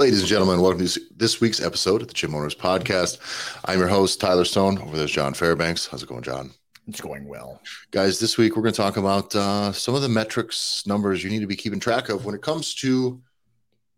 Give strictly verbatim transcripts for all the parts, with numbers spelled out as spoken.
Ladies and gentlemen, welcome to this week's episode of the Gym Owners Podcast. I'm your host, Tyler Stone. Over there's John Fairbanks. How's it going, John? It's going well. Guys, this week we're going to talk about uh, some of the metrics, numbers you need to be keeping track of when it comes to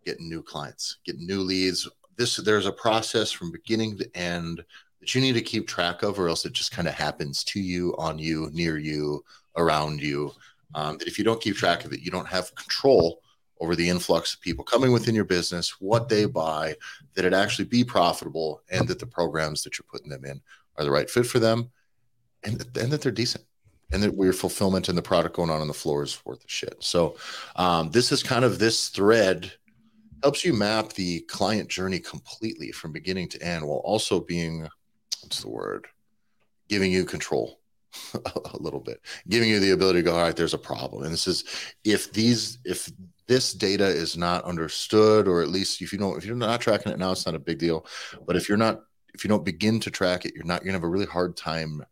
getting new clients, getting new leads. This There's a process from beginning to end that you need to keep track of, or else it just kind of happens to you, on you, near you, around you. Um, that if you don't keep track of it, you don't have control over the influx of people coming within your business, what they buy, that it actually be profitable, and that the programs that you're putting them in are the right fit for them, and, and that they're decent, and that we're fulfillment and the product going on on the floor is worth the shit. So um, this is kind of this thread helps you map the client journey completely from beginning to end, while also being, what's the word, giving you control a little bit, giving you the ability to go, all right, there's a problem. And this is, if these, if this data is not understood, or at least if you don't, if you're not tracking it now, it's not a big deal. But if you're not, if you don't begin to track it, you're not, you're going to have a really hard time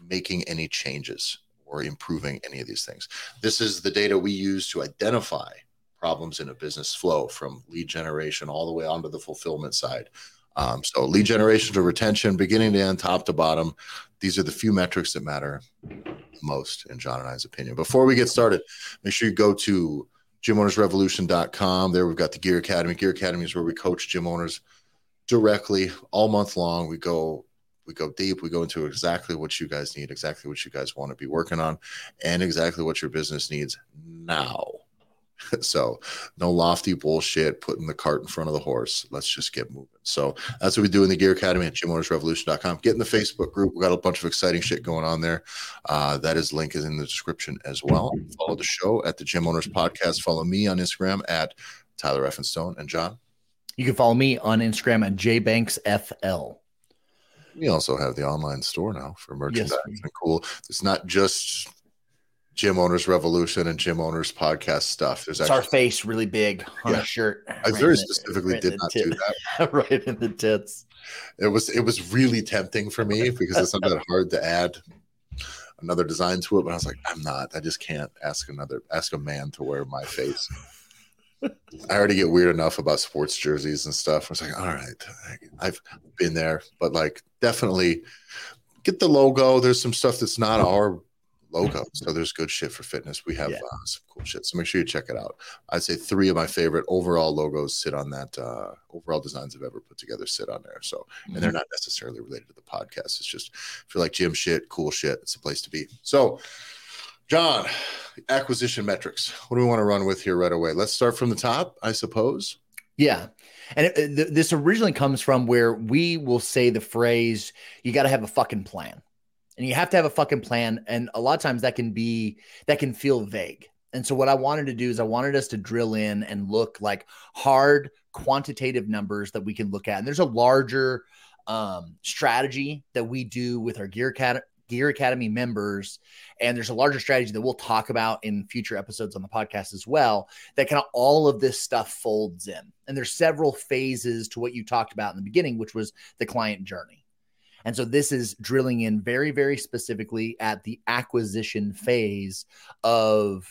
making any changes or improving any of these things. This is the data we use to identify problems in a business flow, from lead generation all the way onto the fulfillment side. Um, so lead generation to retention, beginning to end, top to bottom. These are the few metrics that matter most, in John and I's opinion. Before we get started, make sure you go to gym owners revolution dot com. There we've got the Gear Academy. Gear Academy is where we coach gym owners directly all month long. We go we go deep. We go into exactly what you guys need, exactly what you guys want to be working on, and exactly what your business needs now. So no lofty bullshit, putting the cart in front of the horse. Let's just get moving. So that's what we do in the Gear Academy at gym owners revolution dot com. Get in the Facebook group. We've got a bunch of exciting shit going on there. Uh, that is link is in the description as well. Follow the show at the Gym Owners Podcast. Follow me on Instagram at Tyler Effinstone. And John? You can follow me on Instagram at j banks f l. We also have the online store now for merchandise. Yes, and cool. It's not just Gym Owners Revolution and Gym Owners Podcast stuff. There's it's actually, our face really big on yeah. a shirt. I right very specifically right did not do that. Right in the tits. It was it was really tempting for me because it's not that hard to add another design to it. But I was like, I'm not. I just can't ask another ask a man to wear my face. I already get weird enough about sports jerseys and stuff. I was like, all right, I've been there. But like, definitely get the logo. There's some stuff that's not our logo. So there's good shit for fitness. We have yeah. uh, some cool shit. So make sure you check it out. I'd say three of my favorite overall logos sit on that. Uh, overall designs I've ever put together sit on there. So, and they're not necessarily related to the podcast. It's just if you like gym shit, cool shit, it's a place to be. So, John, acquisition metrics. What do we want to run with here right away? Let's start from the top, I suppose. Yeah. And it, th- this originally comes from where we will say the phrase, you got to have a fucking plan. And you have to have a fucking plan. And a lot of times that can be, that can feel vague. And so what I wanted to do is I wanted us to drill in and look like hard quantitative numbers that we can look at. And there's a larger um, strategy that we do with our Gear Academy, Gear Academy members. And there's a larger strategy that we'll talk about in future episodes on the podcast as well, that kind of all of this stuff folds in. And there's several phases to what you talked about in the beginning, which was the client journey. And so this is drilling in very, very specifically at the acquisition phase of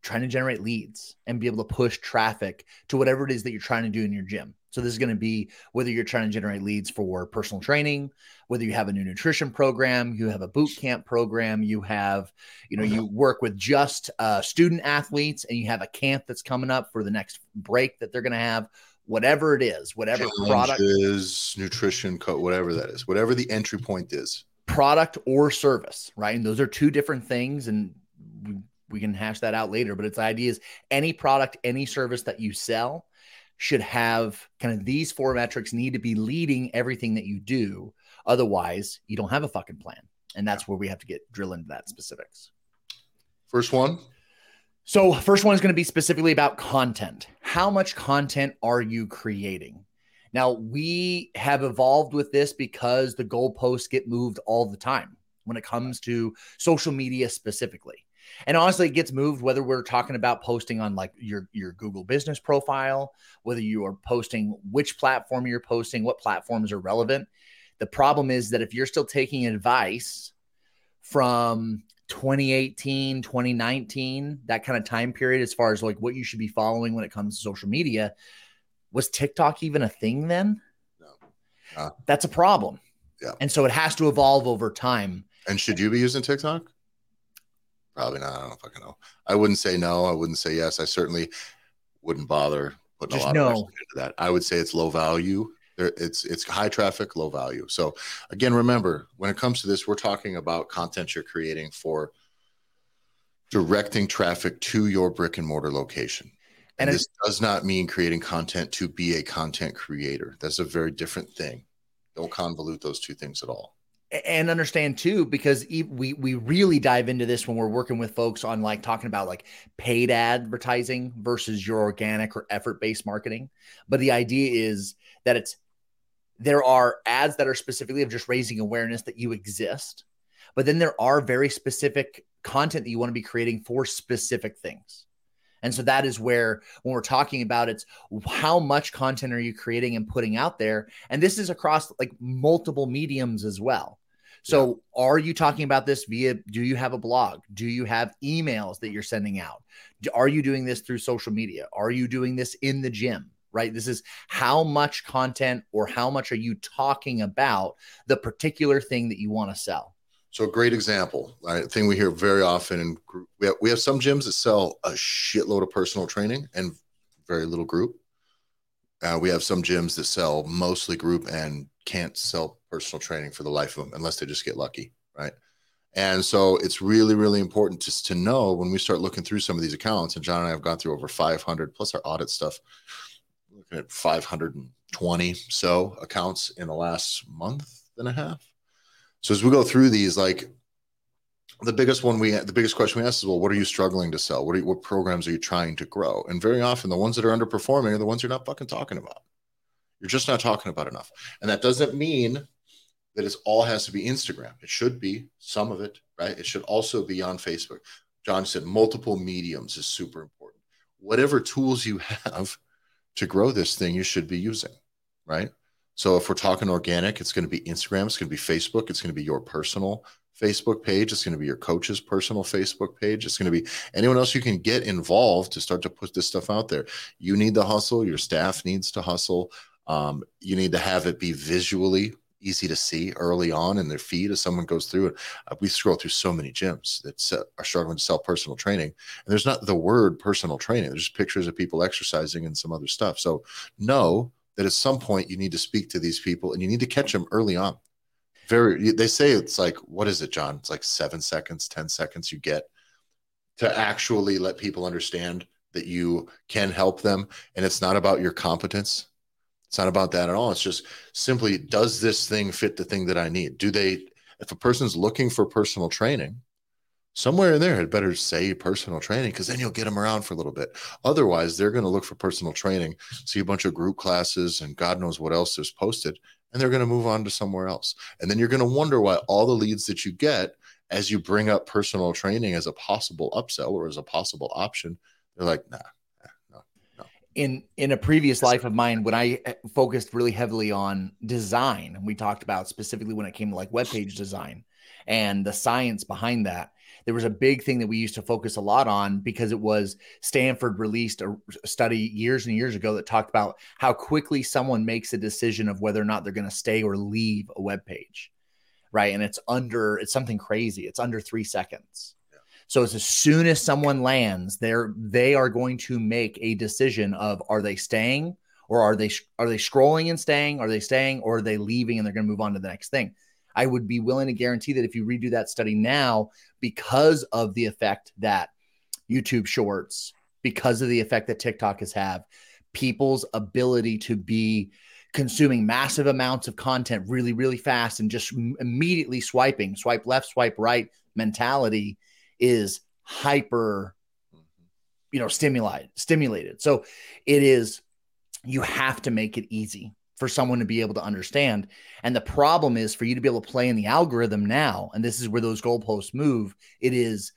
trying to generate leads and be able to push traffic to whatever it is that you're trying to do in your gym. So this is going to be whether you're trying to generate leads for personal training, whether you have a new nutrition program, you have a boot camp program, you have, you know, you work with just uh, student athletes, and you have a camp that's coming up for the next break that they're going to have. Whatever it is, whatever product is, nutrition code, whatever that is, whatever the entry point is, product or service, right? And those are two different things, and we, we can hash that out later. But it's the idea is any product, any service that you sell should have kind of these four metrics need to be leading everything that you do. Otherwise, you don't have a fucking plan, and that's where we have to get drill into that specifics. First one. So first one is going to be specifically about content. How much content are you creating? Now, we have evolved with this because the goalposts get moved all the time when it comes to social media specifically. And honestly, it gets moved whether we're talking about posting on like your, your Google business profile, whether you are posting, which platform you're posting, what platforms are relevant. The problem is that if you're still taking advice from twenty eighteen, twenty nineteen, that kind of time period, as far as like what you should be following when it comes to social media, was TikTok even a thing then? No. Uh, That's a problem. Yeah. And so it has to evolve over time. And should you be using TikTok? Probably not. I don't fucking know. I wouldn't say no. I wouldn't say yes. I certainly wouldn't bother putting Just a lot no. of effort into that. I would say it's low value. There, it's it's high traffic, low value. So again, remember, when it comes to this, we're talking about content you're creating for directing traffic to your brick and mortar location. And, and this does not mean creating content to be a content creator. That's a very different thing. Don't convolute those two things at all. And understand too, because we we really dive into this when we're working with folks on like talking about like paid advertising versus your organic or effort-based marketing. But the idea is that it's there are ads that are specifically of just raising awareness that you exist, but then there are very specific content that you want to be creating for specific things. And so that is where, when we're talking about, it's how much content are you creating and putting out there? And this is across like multiple mediums as well. So yeah. Are you talking about this via, do you have a blog? Do you have emails that you're sending out? Are you doing this through social media? Are you doing this in the gym, right? This is how much content or how much are you talking about the particular thing that you want to sell? So a great example, I think we hear very often, in group, we have, we have some gyms that sell a shitload of personal training and very little group. Uh, we have some gyms that sell mostly group and can't sell personal training for the life of them, unless they just get lucky, right? And so it's really, really important just to know when we start looking through some of these accounts, and John and I have gone through over five hundred, plus our audit stuff, looking at five hundred twenty so accounts in the last month and a half. So as we go through these, like the biggest one we, the biggest question we ask is, well, what are you struggling to sell? What are you, what programs are you trying to grow? And very often the ones that are underperforming are the ones you're not fucking talking about. You're just not talking about enough. And that doesn't mean that it's all has to be Instagram. It should be some of it, right? It should also be on Facebook. John said multiple mediums is super important. Whatever tools you have to grow this thing, you should be using, right? So if we're talking organic, it's going to be Instagram, it's going to be Facebook, it's going to be your personal Facebook page, it's going to be your coach's personal Facebook page, it's going to be anyone else you can get involved to start to put this stuff out there. You need to hustle, your staff needs to hustle, um, you need to have it be visually easy to see early on in their feed as someone goes through it. We scroll through so many gyms that are struggling to sell personal training, and there's not the word personal training, there's just pictures of people exercising and some other stuff. So no. That at some point you need to speak to these people and you need to catch them early on. Very, they say it's like, what is it, John? It's like seven seconds, ten seconds you get to actually let people understand that you can help them. And it's not about your competence. It's not about that at all. It's just simply, does this thing fit the thing that I need? Do they, if a person's looking for personal training, somewhere in there, it better say personal training, because then you'll get them around for a little bit. Otherwise, they're going to look for personal training, see a bunch of group classes and God knows what else there's posted, and they're going to move on to somewhere else. And then you're going to wonder why all the leads that you get as you bring up personal training as a possible upsell or as a possible option, they're like, nah, nah no, no. In, in a previous life of mine, when I focused really heavily on design, we talked about specifically when it came to like webpage design and the science behind that. There was a big thing that we used to focus a lot on because it was Stanford released a study years and years ago that talked about how quickly someone makes a decision of whether or not they're going to stay or leave a web page, right? And it's under, it's something crazy. It's under three seconds. Yeah. So it's as soon as someone lands, they're, they are going to make a decision of, are they staying or are they, are they scrolling and staying? Are they staying or are they leaving and they're going to move on to the next thing? I would be willing to guarantee that if you redo that study now, because of the effect that YouTube Shorts, because of the effect that TikTok has had, people's ability to be consuming massive amounts of content really, really fast and just immediately swiping, swipe left, swipe right mentality is hyper, you know, stimulated, stimulated. So it is, you have to make it easy for someone to be able to understand. And the problem is for you to be able to play in the algorithm now, and this is where those goalposts move, it is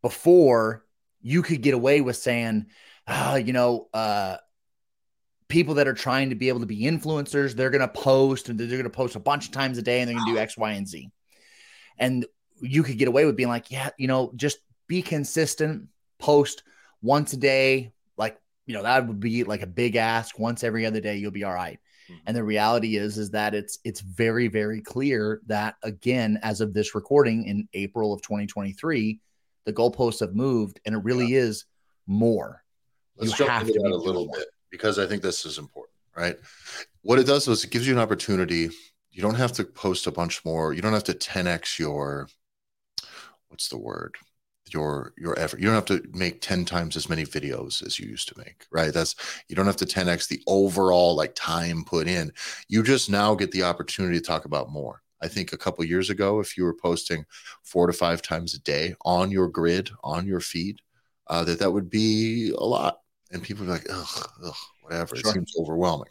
before you could get away with saying, ah, you know, uh, people that are trying to be able to be influencers, they're going to post and they're going to post a bunch of times a day and they're going to do X, Y, and Z. And you could get away with being like, yeah, you know, just be consistent, post once a day, like you know, that would be like a big ask. Once every other day, you'll be all right. Mm-hmm. And the reality is, is that it's, it's very, very clear that, again, as of this recording in April of twenty twenty-three, the goalposts have moved, and it really yeah. is more. Let's you jump into that a little more. bit, because I think this is important, right? What it does is it gives you an opportunity. You don't have to post a bunch more. You don't have to ten X your, what's the word? your your effort. You don't have to make ten times as many videos as you used to make, right? That's, you don't have to ten X the overall like time put in. You just now get the opportunity to talk about more. I think a couple of years ago, if you were posting four to five times a day on your grid, on your feed, uh, that that would be a lot. And people would be like, ugh, ugh whatever. Sure. It seems overwhelming.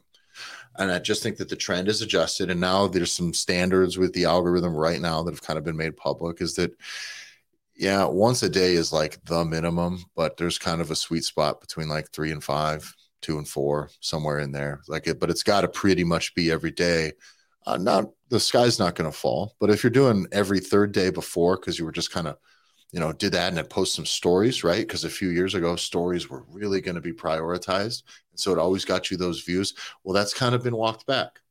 And I just think that the trend is adjusted. And now there's some standards with the algorithm right now that have kind of been made public, is that, yeah, once a day is like the minimum, but there's kind of a sweet spot between like three and five, two and four, somewhere in there. Like it, but it's got to pretty much be every day. Uh, not the sky's not going to fall, but if you're doing every third day before, because you were just kind of, you know, did that and it posts some stories, right? Because a few years ago, stories were really going to be prioritized, and so it always got you those views. Well, that's kind of been walked back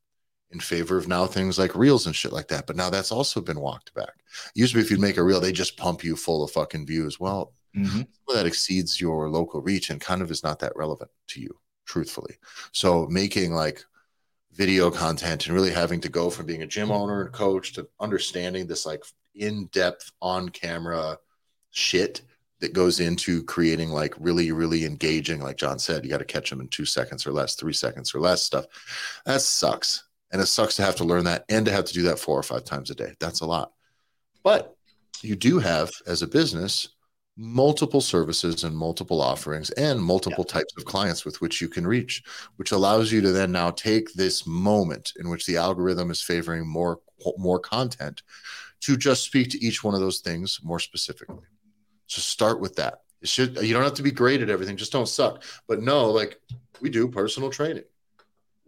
in favor of now things like reels and shit like that. But now that's also been walked back. Usually if you make a reel, they just pump you full of fucking views. Well, mm-hmm. that exceeds your local reach and kind of is not that relevant to you, truthfully. So making like video content and really having to go from being a gym owner and coach to understanding this like in-depth on-camera shit that goes into creating like really, really engaging, like John said, you got to catch them in two seconds or less, three seconds or less stuff. That sucks. And it sucks to have to learn that and to have to do that four or five times a day. That's a lot. But you do have, as a business, multiple services and multiple offerings and multiple yeah. types of clients with which you can reach, which allows you to then now take this moment in which the algorithm is favoring more, more content to just speak to each one of those things more specifically. So start with that. It should, you don't have to be great at everything. Just don't suck. But no, like we do personal training.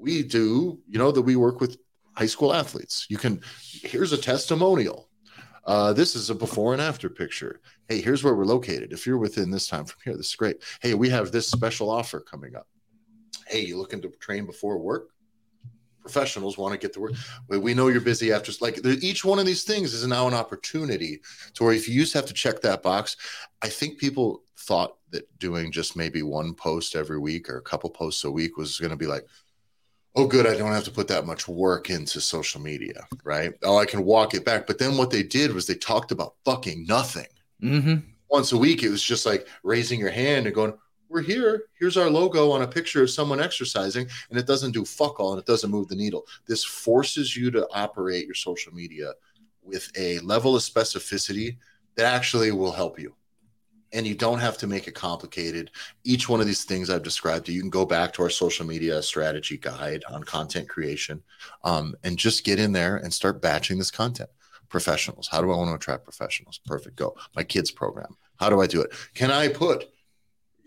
We do, you know, that we work with high school athletes. You can, here's a testimonial. Uh, this is a before and after picture. Hey, here's where we're located. If you're within this time from here, this is great. Hey, we have this special offer coming up. Hey, you looking to train before work? Professionals want to get the work. We know you're busy after. Like each one of these things is now an opportunity to where if you used to have to check that box, I think people thought that doing just maybe one post every week or a couple posts a week was going to be like, oh, good, I don't have to put that much work into social media, right? Oh, I can walk it back. But then what they did was they talked about fucking nothing. Mm-hmm. Once a week, it was just like raising your hand and going, we're here. Here's our logo on a picture of someone exercising, and it doesn't do fuck all, and it doesn't move the needle. This forces you to operate your social media with a level of specificity that actually will help you. And you don't have to make it complicated. Each one of these things I've described to you, you can go back to our social media strategy guide on content creation um, and just get in there and start batching this content. Professionals. How do I want to attract professionals? Perfect. Go. My kids program. How do I do it? Can I put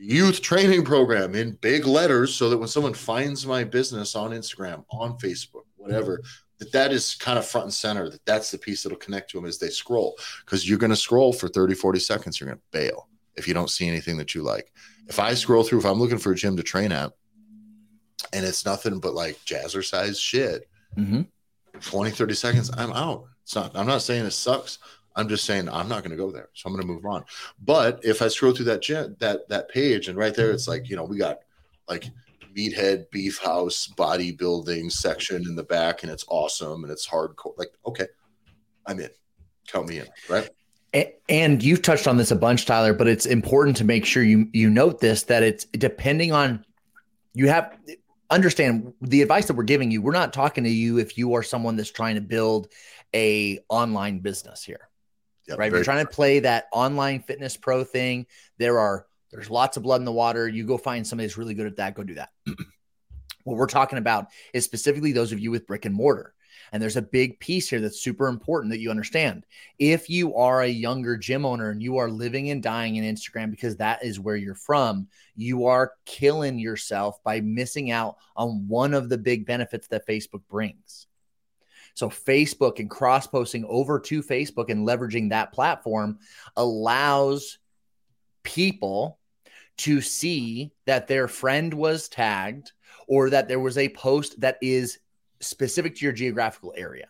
youth training program in big letters so that when someone finds my business on Instagram, on Facebook, whatever, that that is kind of front and center, that that's the piece that'll connect to them as they scroll? Because you're going to scroll for thirty, forty seconds. You're going to bail if you don't see anything that you like. If I scroll through, if I'm looking for a gym to train at and it's nothing but like jazzercise shit, mm-hmm. twenty, thirty seconds, I'm out. It's not, I'm not saying it sucks. I'm just saying I'm not going to go there. So I'm going to move on. But if I scroll through that gym, that, that page and right there, it's like, you know, we got like meathead, beef house, bodybuilding section in the back and it's awesome. And it's hardcore. Like, okay, I'm in, count me in. Right. And you've touched on this a bunch, Tyler, but it's important to make sure you you note this, that it's depending on you have understand the advice that we're giving you. We're not talking to you if you are someone that's trying to build a online business here, yep, right? We're trying true. to play that online fitness pro thing. There are there's lots of blood in the water. You go find somebody that's really good at that. Go do that. What we're talking about is specifically those of you with brick and mortar. And there's a big piece here that's super important that you understand. If you are a younger gym owner and you are living and dying in Instagram because that is where you're from, you are killing yourself by missing out on one of the big benefits that Facebook brings. So Facebook and cross-posting over to Facebook and leveraging that platform allows people to see that their friend was tagged or that there was a post that is specific to your geographical area.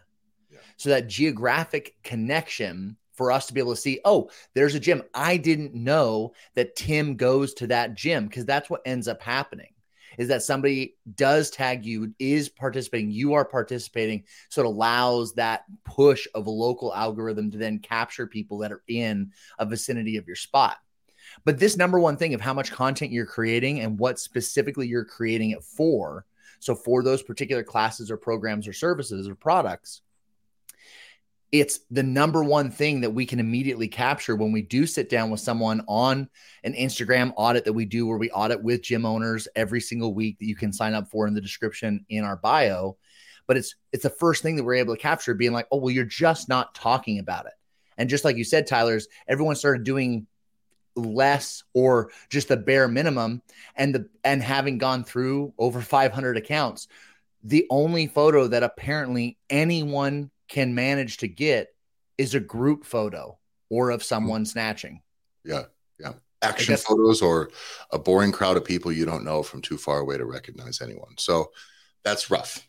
Yeah. So that geographic connection for us to be able to see, oh, there's a gym. I didn't know that Tim goes to that gym, because that's what ends up happening, is that somebody does tag you, is participating, you are participating. So it allows that push of a local algorithm to then capture people that are in a vicinity of your spot. But this number one thing of how much content you're creating and what specifically you're creating it for, so for those particular classes or programs or services or products, it's the number one thing that we can immediately capture when we do sit down with someone on an Instagram audit that we do, where we audit with gym owners every single week, that you can sign up for in the description in our bio. But it's it's the first thing that we're able to capture, being like, oh, well, you're just not talking about it. And just like you said, Tyler's, everyone started doing less or just the bare minimum. And the and having gone through over five hundred accounts, the only photo that apparently anyone can manage to get is a group photo or of someone snatching. Yeah. Yeah. Action photos or a boring crowd of people you don't know from too far away to recognize anyone. So that's rough.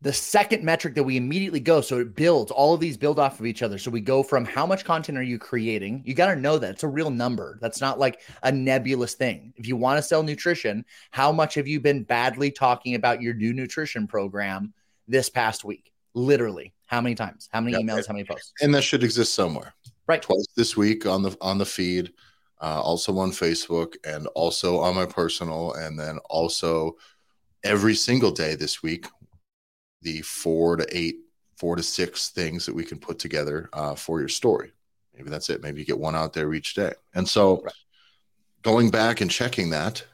The second metric that we immediately go, so it builds, all of these build off of each other. So we go from how much content are you creating? You got to know that it's a real number. That's not like a nebulous thing. If you want to sell nutrition, how much have you been badly talking about your new nutrition program this past week? Literally. How many times? How many yeah, emails? How many posts? And that should exist somewhere. Right. Twice this week on the on the feed, uh, also on Facebook, and also on my personal, and then also every single day this week, the four to eight, four to six things that we can put together uh, for your story. Maybe that's it. Maybe you get one out there each day. And so right. going back and checking that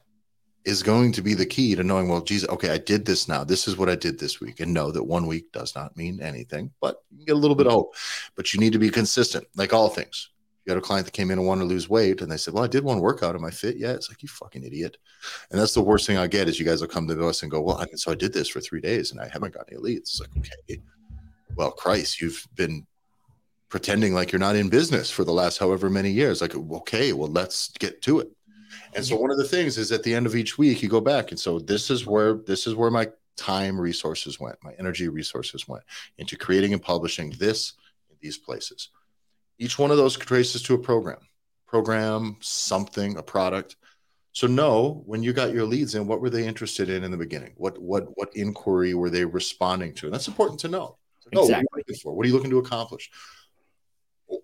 is going to be the key to knowing, well, geez, okay, I did this now. This is what I did this week. And know that one week does not mean anything, but you get a little bit of hope. But you need to be consistent, like all things. You had a client that came in and wanted to lose weight, and they said, well, I did one workout. Am I fit? Yeah. It's like, you fucking idiot. And that's the worst thing I get, is you guys will come to us and go, well, I mean, so I did this for three days and I haven't got any leads. It's like, okay, well, Christ, you've been pretending like you're not in business for the last however many years. Like, okay, well, let's get to it. And so one of the things is at the end of each week, you go back. And so this is where, this is where my time resources went. My energy resources went into creating and publishing this in these places. Each one of those traces to a program, program, something, a product. So know when you got your leads in, what were they interested in in the beginning? What, what, what inquiry were they responding to? And that's important to know. Know exactly. What are you looking for? What are you looking to accomplish?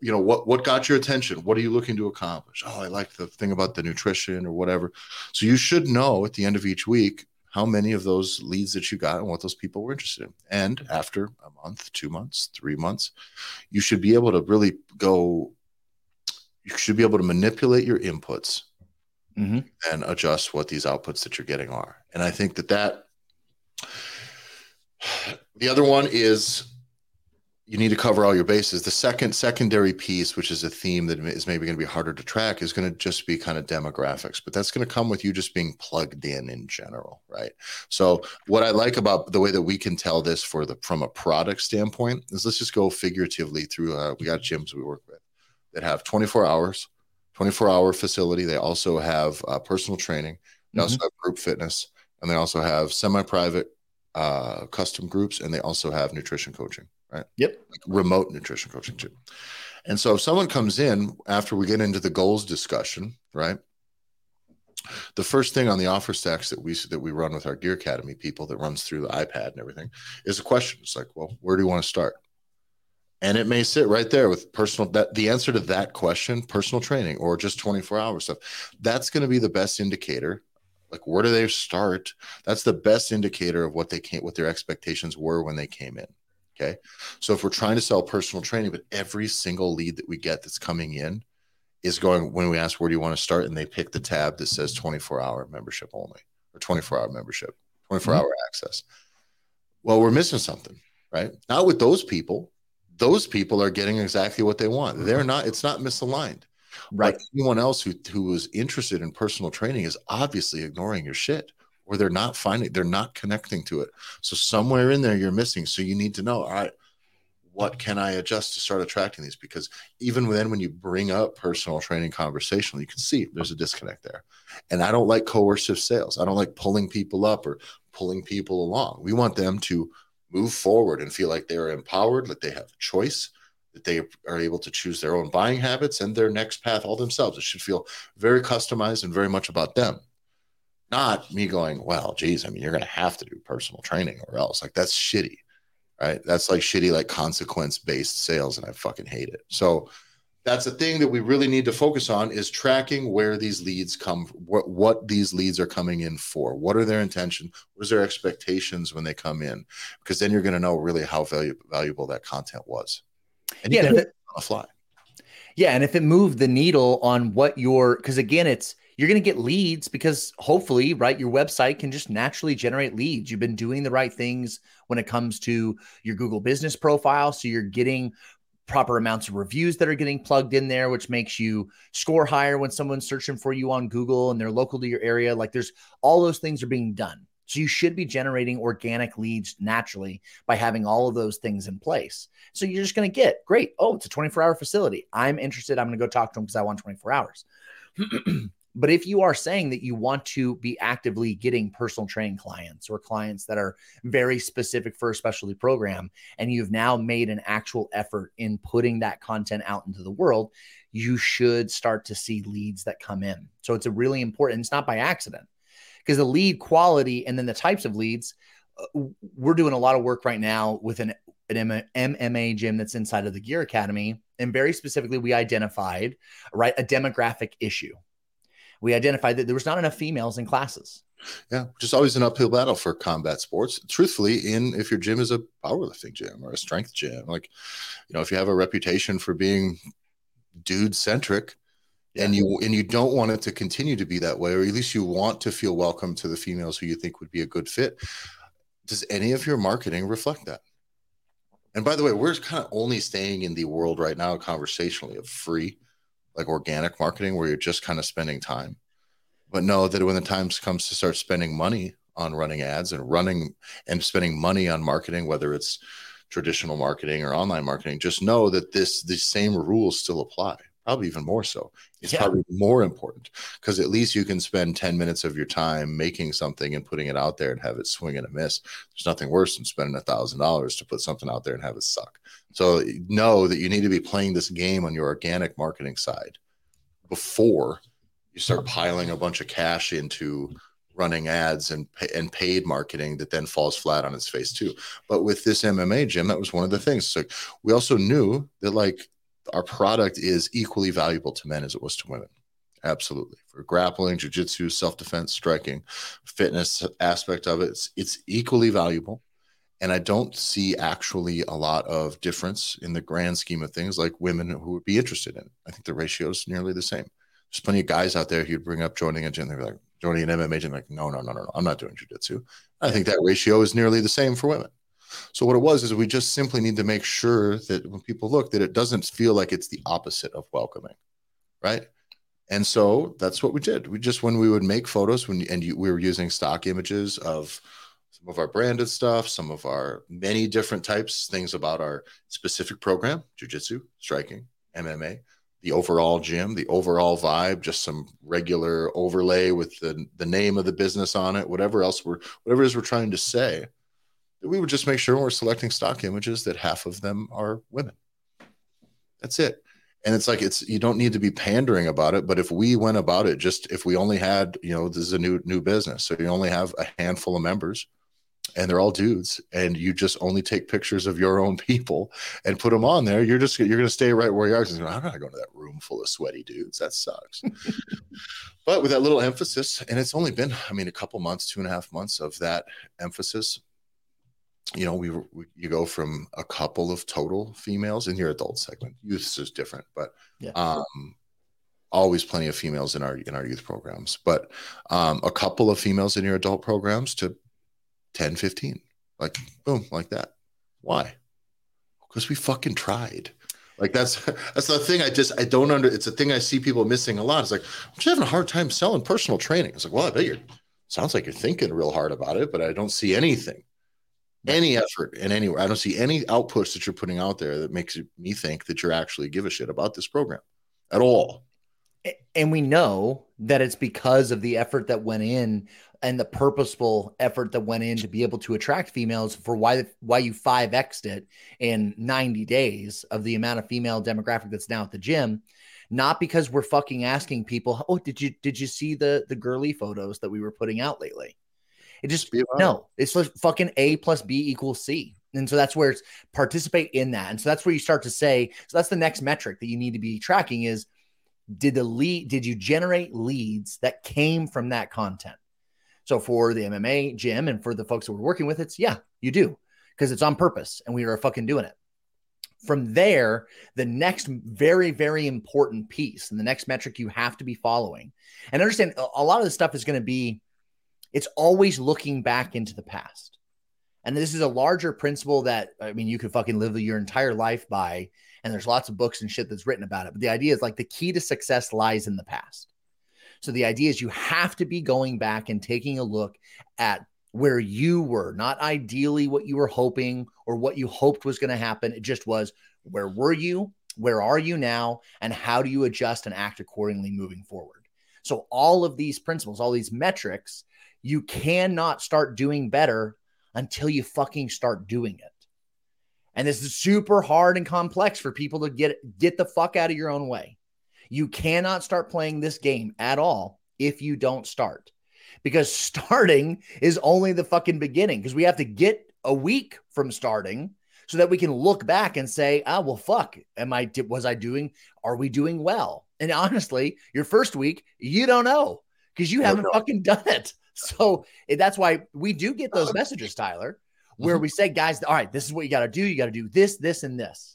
You know, what, what got your attention? What are you looking to accomplish? Oh, I like the thing about the nutrition or whatever. So you should know at the end of each week how many of those leads that you got and what those people were interested in. And after a month, two months, three months, you should be able to really go, you should be able to manipulate your inputs mm-hmm. and adjust what these outputs that you're getting are. And I think that that, the other one is, you need to cover all your bases. The second secondary piece, which is a theme that is maybe going to be harder to track, is going to just be kind of demographics, but that's going to come with you just being plugged in in general, right? So what I like about the way that we can tell this for the from a product standpoint is, let's just go figuratively through, uh, we got gyms we work with that have twenty-four hours, twenty-four hour facility. They also have uh, personal training. They mm-hmm. also have group fitness, and they also have semi-private uh, custom groups, and they also have nutrition coaching. Right. Yep. Like remote nutrition coaching too. And so if someone comes in after we get into the goals discussion, right? The first thing on the offer stacks that we that we run with our Gear Academy people, that runs through the iPad and everything, is a question. It's like, well, where do you want to start? And it may sit right there with personal, that the answer to that question, personal training or just twenty-four hour stuff. That's going to be the best indicator. Like, where do they start? That's the best indicator of what they came, what their expectations were when they came in. Okay. So if we're trying to sell personal training, but every single lead that we get that's coming in is going, when we ask, where do you want to start? And they pick the tab that says twenty-four hour membership only, or twenty-four hour membership, twenty-four hour mm-hmm. access. Well, we're missing something, right? Not with those people. Those people are getting exactly what they want. They're not, it's not misaligned. Right. Like anyone else who, who is interested in personal training is obviously ignoring your shit. Or they're not finding, they're not connecting to it. So somewhere in there, you're missing. So you need to know, all right, what can I adjust to start attracting these? Because even then, when you bring up personal training conversationally, you can see there's a disconnect there. And I don't like coercive sales. I don't like pulling people up or pulling people along. We want them to move forward and feel like they are empowered, like they have a choice, that they are able to choose their own buying habits and their next path all themselves. It should feel very customized and very much about them. Not me going, well, geez, I mean, you're going to have to do personal training or else. Like, that's shitty, right? That's like shitty, like consequence-based sales, and I fucking hate it. So that's the thing that we really need to focus on, is tracking where these leads come, what, what these leads are coming in for. What are their intention? What is their expectations when they come in? Because then you're going to know really how valuable, valuable that content was. And yeah, you can it, on the fly. Yeah, and if it moved the needle on what your, because again, it's, you're going to get leads because hopefully, right, your website can just naturally generate leads. You've been doing the right things when it comes to your Google business profile. So you're getting proper amounts of reviews that are getting plugged in there, which makes you score higher when someone's searching for you on Google and they're local to your area. Like, there's all those things are being done. So you should be generating organic leads naturally by having all of those things in place. So you're just going to get great. Oh, it's a twenty-four hour facility. I'm interested. I'm going to go talk to them because I want twenty-four hours. But if you are saying that you want to be actively getting personal training clients or clients that are very specific for a specialty program, and you've now made an actual effort in putting that content out into the world, you should start to see leads that come in. So it's a really important, it's not by accident, because the lead quality and then the types of leads, we're doing a lot of work right now with an, an M M A gym that's inside of the Gear Academy. And very specifically, we identified, right, a demographic issue. We identified that there was not enough females in classes. Yeah, which is always an uphill battle for combat sports. Truthfully, in if your gym is a powerlifting gym or a strength gym, like, you know, if you have a reputation for being dude-centric, yeah. and you and you don't want it to continue to be that way, or at least you want to feel welcome to the females who you think would be a good fit, does any of your marketing reflect that? And by the way, we're kind of only staying in the world right now conversationally of free, like organic marketing, where you're just kind of spending time. But know that when the time comes to start spending money on running ads and running and spending money on marketing, whether it's traditional marketing or online marketing, just know that this, the same rules still apply, probably even more so. It's yeah. probably more important, because at least you can spend ten minutes of your time making something and putting it out there and have it swing and a miss. There's nothing worse than spending a thousand dollars to put something out there and have it suck. So know that you need to be playing this game on your organic marketing side before you start piling a bunch of cash into running ads and and paid marketing that then falls flat on its face too. But with this M M A gym, that was one of the things. So we also knew that, like, our product is equally valuable to men as it was to women. Absolutely. For grappling, jiu-jitsu, self-defense, striking, fitness aspect of it, it's, it's equally valuable. And I don't see actually a lot of difference in the grand scheme of things, like women who would be interested in it. I think the ratio is nearly the same. There's plenty of guys out there who'd bring up joining a gym. They're like, joining an M M A gym. Like, no, no, no, no, no. I'm not doing jiu-jitsu. I think that ratio is nearly the same for women. So what it was is we just simply need to make sure that when people look, that it doesn't feel like it's the opposite of welcoming, right? And so that's what we did. We just, when we would make photos, when and you, we were using stock images of some of our branded stuff, some of our many different types, things about our specific program, jiu-jitsu, striking, M M A, the overall gym, the overall vibe, just some regular overlay with the, the name of the business on it, whatever else we're, whatever it is we're trying to say. We would just make sure we're selecting stock images that half of them are women. That's it. And it's like, it's, you don't need to be pandering about it, but if we went about it, just if we only had, you know, this is a new, new business. So you only have a handful of members and they're all dudes, and you just only take pictures of your own people and put them on there. You're just, you're going to stay right where you are. I'm not going to go to that room full of sweaty dudes. That sucks. But with that little emphasis, and it's only been, I mean, a couple months, two and a half months of that emphasis, you know, we, we you go from a couple of total females in your adult segment. Youth is different, but yeah. um, always plenty of females in our in our youth programs. But um, a couple of females in your adult programs to ten, fifteen, like boom, like that. Why? Because we fucking tried. Like that's that's the thing. I just I don't under. It's a thing I see people missing a lot. It's like, I'm just having a hard time selling personal training. It's like, well, I bet you're. Sounds like you're thinking real hard about it, but I don't see anything. any effort and anywhere. I don't see any outputs that you're putting out there that makes me think that you're actually give a shit about this program at all. And we know that it's because of the effort that went in and the purposeful effort that went in to be able to attract females for why, why you five X'd it in ninety days of the amount of female demographic that's now at the gym. Not because we're fucking asking people, oh, did you, did you see the, the girly photos that we were putting out lately? It just, no, it's like fucking A plus B equals C. And so that's where it's participate in that. And so that's where you start to say, so that's the next metric that you need to be tracking is, did the lead, did you generate leads that came from that content? So for the M M A gym and for the folks that we're working with, it's yeah, you do, because it's on purpose and we are fucking doing it. From there, the next very, very important piece and the next metric you have to be following, and understand a lot of this stuff is going to be, it's always looking back into the past. And this is a larger principle that, I mean, you could fucking live your entire life by, and there's lots of books and shit that's written about it. But the idea is like the key to success lies in the past. So the idea is you have to be going back and taking a look at where you were, not ideally what you were hoping or what you hoped was going to happen. It just was, where were you? Where are you now? And how do you adjust and act accordingly moving forward? So all of these principles, all these metrics, you cannot start doing better until you fucking start doing it. And this is super hard and complex for people to get, get the fuck out of your own way. You cannot start playing this game at all if you don't start, because starting is only the fucking beginning, because we have to get a week from starting so that we can look back and say, ah, well, fuck, am I, was I doing, are we doing well? And honestly, your first week, you don't know, because you haven't fucking done it. So that's why we do get those messages, Tyler, where we say, guys, all right, this is what you got to do. You got to do this, this, and this.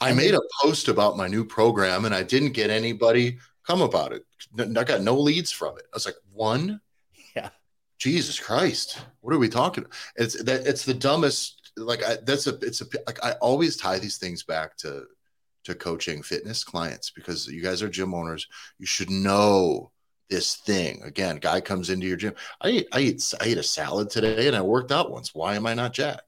I made a post about my new program and I didn't get anybody come about it. I got no leads from it. I was like, one? Yeah. Jesus Christ. What are we talking about? It's that it's the dumbest. Like I, that's a, it's a, like I always tie these things back to, to coaching fitness clients, because you guys are gym owners. You should know this thing. Again, guy comes into your gym. I ate, I ate, I ate a salad today and I worked out once. Why am I not jacked?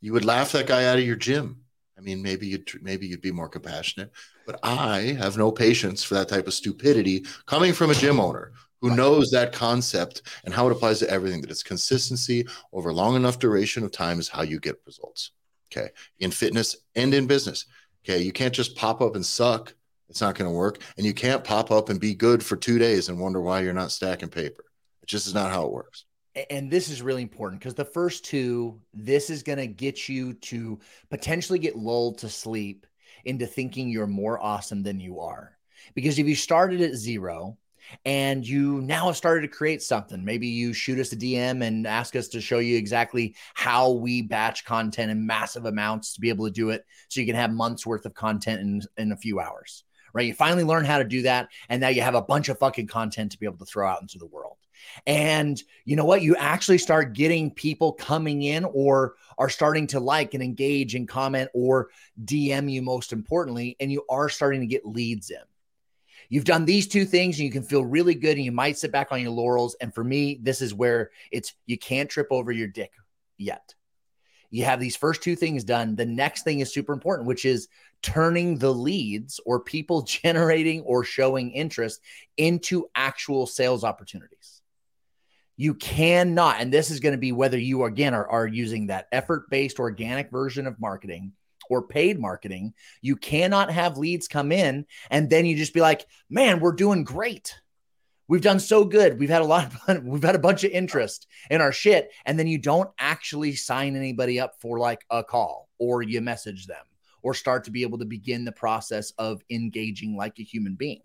You would laugh that guy out of your gym. I mean, maybe you'd, maybe you'd be more compassionate, but I have no patience for that type of stupidity coming from a gym owner who knows that concept and how it applies to everything, that it's consistency over long enough duration of time is how you get results. Okay. In fitness and in business. Okay. You can't just pop up and suck. It's not going to work. And you can't pop up and be good for two days and wonder why you're not stacking paper. It just is not how it works. And this is really important, because the first two, this is going to get you to potentially get lulled to sleep into thinking you're more awesome than you are. Because if you started at zero and you now have started to create something, maybe you shoot us a D M and ask us to show you exactly how we batch content in massive amounts to be able to do it. So you can have months worth of content in, in a few hours. Right? You finally learn how to do that. And now you have a bunch of fucking content to be able to throw out into the world. And you know what? You actually start getting people coming in, or are starting to like and engage and comment or D M you, most importantly, and you are starting to get leads in. You've done these two things and you can feel really good, and you might sit back on your laurels. And for me, this is where it's, you can't trip over your dick yet. You have these first two things done. The next thing is super important, which is turning the leads or people generating or showing interest into actual sales opportunities. You cannot, and this is going to be whether you, again, are, are using that effort-based organic version of marketing or paid marketing, you cannot have leads come in and then you just be like, man, we're doing great. We've done so good. We've had a lot of, we've had a bunch of interest in our shit. And then you don't actually sign anybody up for like a call, or you message them, or start to be able to begin the process of engaging like a human being.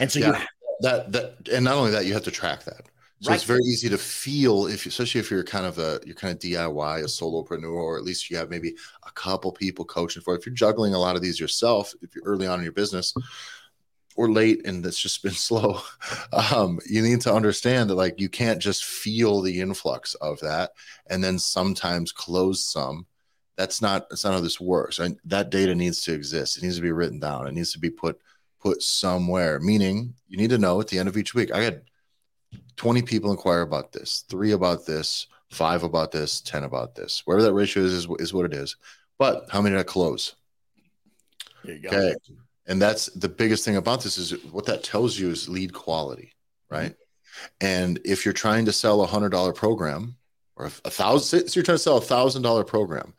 And so yeah, you have- that, that, and not only that, you have to track that. So right. It's very easy to feel if, especially if you're kind of a, you're kind of D I Y, a solopreneur, or at least you have maybe a couple people coaching for it. If you're juggling a lot of these yourself, if you're early on in your business, or late, and that's just been slow. Um, you need to understand that, like, you can't just feel the influx of that and then sometimes close some. That's not, that's not how this works. And that data needs to exist. It needs to be written down. It needs to be put, put somewhere. Meaning, you need to know at the end of each week, I had twenty people inquire about this, three about this, five about this, ten about this. Wherever that ratio is, is, is what it is. But how many did I close? There you go. Okay. And that's the biggest thing about this is what that tells you is lead quality, right? Mm-hmm. And if you're trying to sell a one hundred dollar program or a thousand, so you're trying to sell a one thousand dollar program,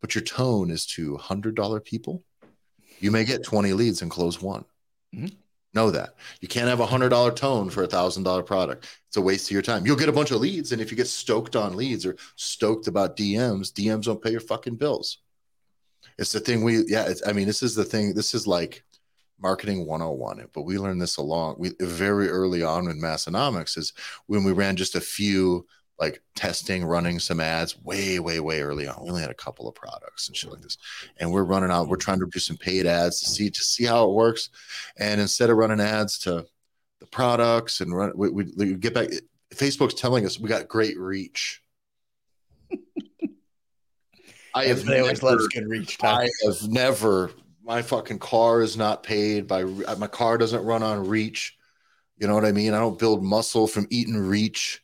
but your tone is to one hundred dollar people, you may get twenty leads and close one. Mm-hmm. Know that. You can't have a one hundred dollar tone for a one thousand dollar product. It's a waste of your time. You'll get a bunch of leads, and if you get stoked on leads or stoked about D Ms, D Ms don't pay your fucking bills. It's the thing we, yeah, it's, I mean, this is the thing. This is like marketing one oh one, but we learned this along we, very early on in Massonomics is when we ran just a few like testing, running some ads way, way, way early on. We only had a couple of products and shit like this. And we're running out, we're trying to do some paid ads to see, to see how it works. And instead of running ads to the products and run, we, we, we get back, Facebook's telling us we got great reach. I have they always never, good reach. I have never, my fucking car is not paid by, my car doesn't run on reach. You know what I mean? I don't build muscle from eating reach.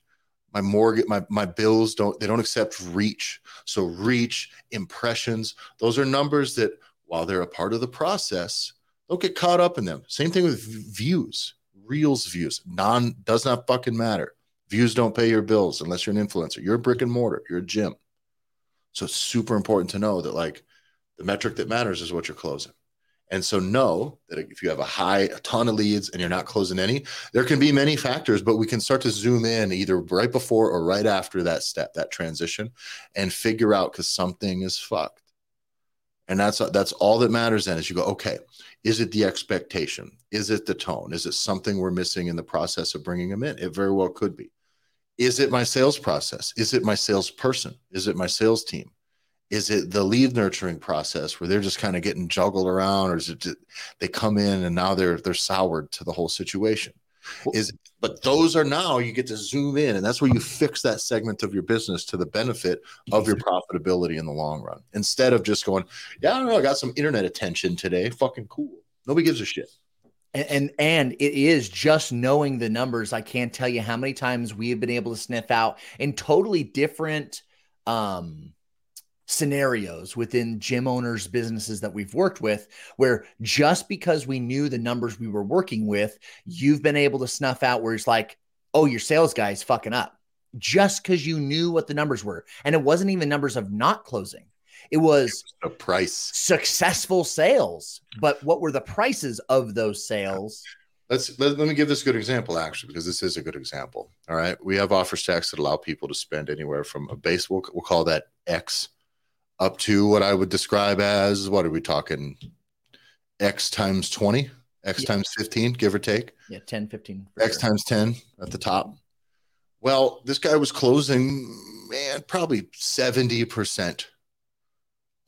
My mortgage, my, my bills don't, they don't accept reach. So reach, impressions, those are numbers that while they're a part of the process, don't get caught up in them. Same thing with views, reels views, non, does not fucking matter. Views don't pay your bills unless you're an influencer. You're a brick and mortar, you're a gym. So it's super important to know that like the metric that matters is what you're closing. And so know that if you have a high, a ton of leads and you're not closing any, there can be many factors, but we can start to zoom in either right before or right after that step, that transition, and figure out because something is fucked. And that's, that's all that matters then is you go, okay, is it the expectation? Is it the tone? Is it something we're missing in the process of bringing them in? It very well could be. Is it my sales process? Is it my salesperson? Is it my sales team? Is it the lead nurturing process where they're just kind of getting juggled around, or is it just, they come in and now they're they're soured to the whole situation? Is but those are now you get to zoom in, and that's where you fix that segment of your business to the benefit of your profitability in the long run. Instead of just going, yeah, I don't know, I got some internet attention today, fucking cool. Nobody gives a shit. And, and and it is just knowing the numbers. I can't tell you how many times we have been able to sniff out in totally different um scenarios within gym owners' businesses that we've worked with, where just because we knew the numbers we were working with, you've been able to snuff out where it's like, oh, your sales guy's fucking up just because you knew what the numbers were. And it wasn't even numbers of not closing. It was a price, successful sales, but what were the prices of those sales? Let's, let, let me give this a good example actually, because this is a good example. All right. We have offer stacks that allow people to spend anywhere from a base. We'll, we'll call that X, up to what I would describe as, what are we talking? X times twenty, X yeah. times fifteen, give or take. Yeah, ten, fifteen. X sure. times ten at the top. Well, this guy was closing, man, probably seventy percent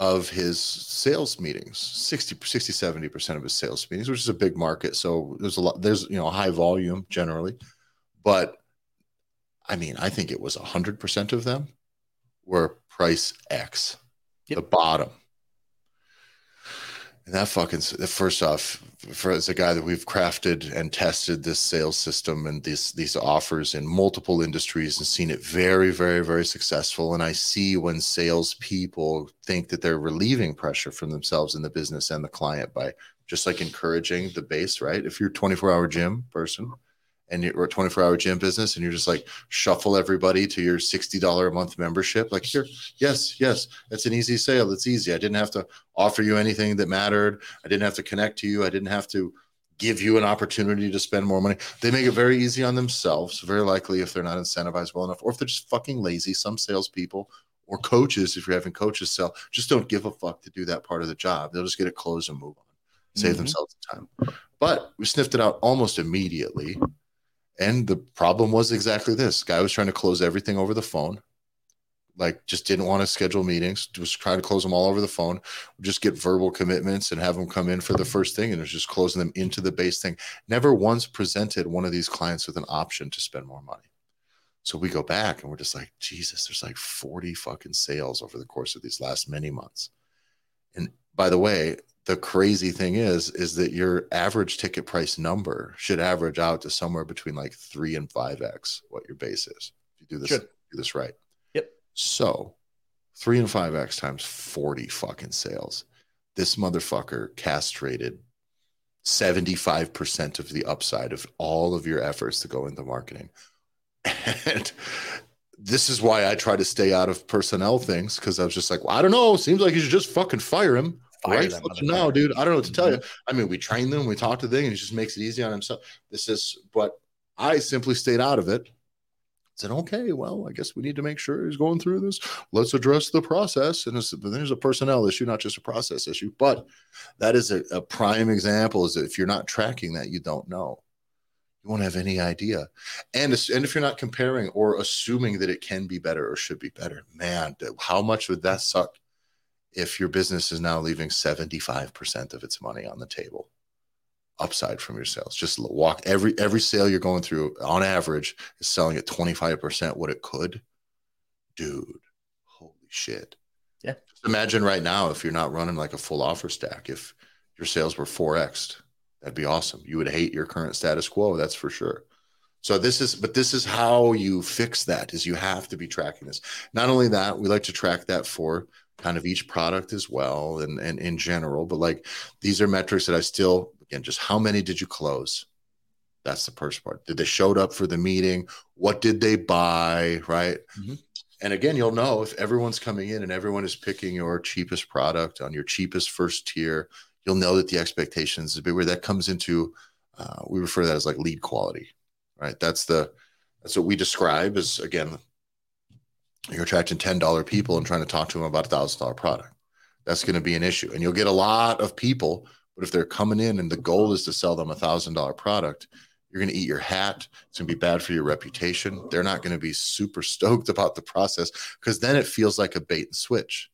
of his sales meetings, sixty, sixty, seventy percent of his sales meetings, which is a big market. So there's a lot, there's, you know, high volume generally. But I mean, I think it was one hundred percent of them were price X. Yep. The bottom. And that fucking, first off, for as a guy that we've crafted and tested this sales system and these, these offers in multiple industries and seen it very, very, very successful. And I see when salespeople think that they're relieving pressure from themselves in the business and the client by just like encouraging the base, right? If you're a twenty-four hour gym person and you're a twenty-four hour gym business and you're just like shuffle everybody to your sixty dollars a month membership. Like here, yes, yes. That's an easy sale. It's easy. I didn't have to offer you anything that mattered. I didn't have to connect to you. I didn't have to give you an opportunity to spend more money. They make it very easy on themselves. Very likely if they're not incentivized well enough, or if they're just fucking lazy, some salespeople or coaches, if you're having coaches sell, just don't give a fuck to do that part of the job. They'll just get it closed and move on, save mm-hmm. themselves time. But we sniffed it out almost immediately. And the problem was exactly this. Guy was trying to close everything over the phone, like just didn't want to schedule meetings, just trying to close them all over the phone, just get verbal commitments and have them come in for the first thing. And it was just closing them into the base thing. Never once presented one of these clients with an option to spend more money. So we go back and we're just like, Jesus, there's like forty fucking sales over the course of these last many months. And by the way, the crazy thing is, is that your average ticket price number should average out to somewhere between like three and five X what your base is. If you do this, sure. do this right. Yep. So three and five X times forty fucking sales. This motherfucker castrated seventy-five percent of the upside of all of your efforts to go into marketing. And this is why I try to stay out of personnel things, because I was just like, well, I don't know. Seems like you should just fucking fire him. Fire right now, dude. I don't know what to tell you. I mean, we train them, we talk to them, and he just makes it easy on himself. This is, but I simply stayed out of it. I said, okay, well, I guess we need to make sure he's going through this. Let's address the process. And it's, there's a personnel issue, not just a process issue. But that is a, a prime example, is that if you're not tracking that, you don't know. You won't have any idea. And, and if you're not comparing or assuming that it can be better or should be better, man, how much would that suck if your business is now leaving seventy-five percent of its money on the table? Upside from your sales. Just walk every every sale you're going through on average is selling at twenty-five percent what it could. Dude, holy shit. Yeah. Just imagine right now if you're not running like a full offer stack, if your sales were four X'd, that'd be awesome. You would hate your current status quo, that's for sure. So this is, but this is how you fix that, is you have to be tracking this. Not only that, we like to track that for kind of each product as well, and, and in general, but like these are metrics that I still, again, just how many did you close? That's the first part. Did they showed up for the meeting? What did they buy? Right. Mm-hmm. And again, you'll know if everyone's coming in and everyone is picking your cheapest product on your cheapest first tier, you'll know that the expectations is where that comes into, uh, we refer to that as like lead quality, right? That's the, that's what we describe as, again, you're attracting ten dollar people and trying to talk to them about a one thousand dollar product. That's going to be an issue. And you'll get a lot of people, but if they're coming in and the goal is to sell them a one thousand dollar product, you're going to eat your hat. It's going to be bad for your reputation. They're not going to be super stoked about the process, because then it feels like a bait and switch.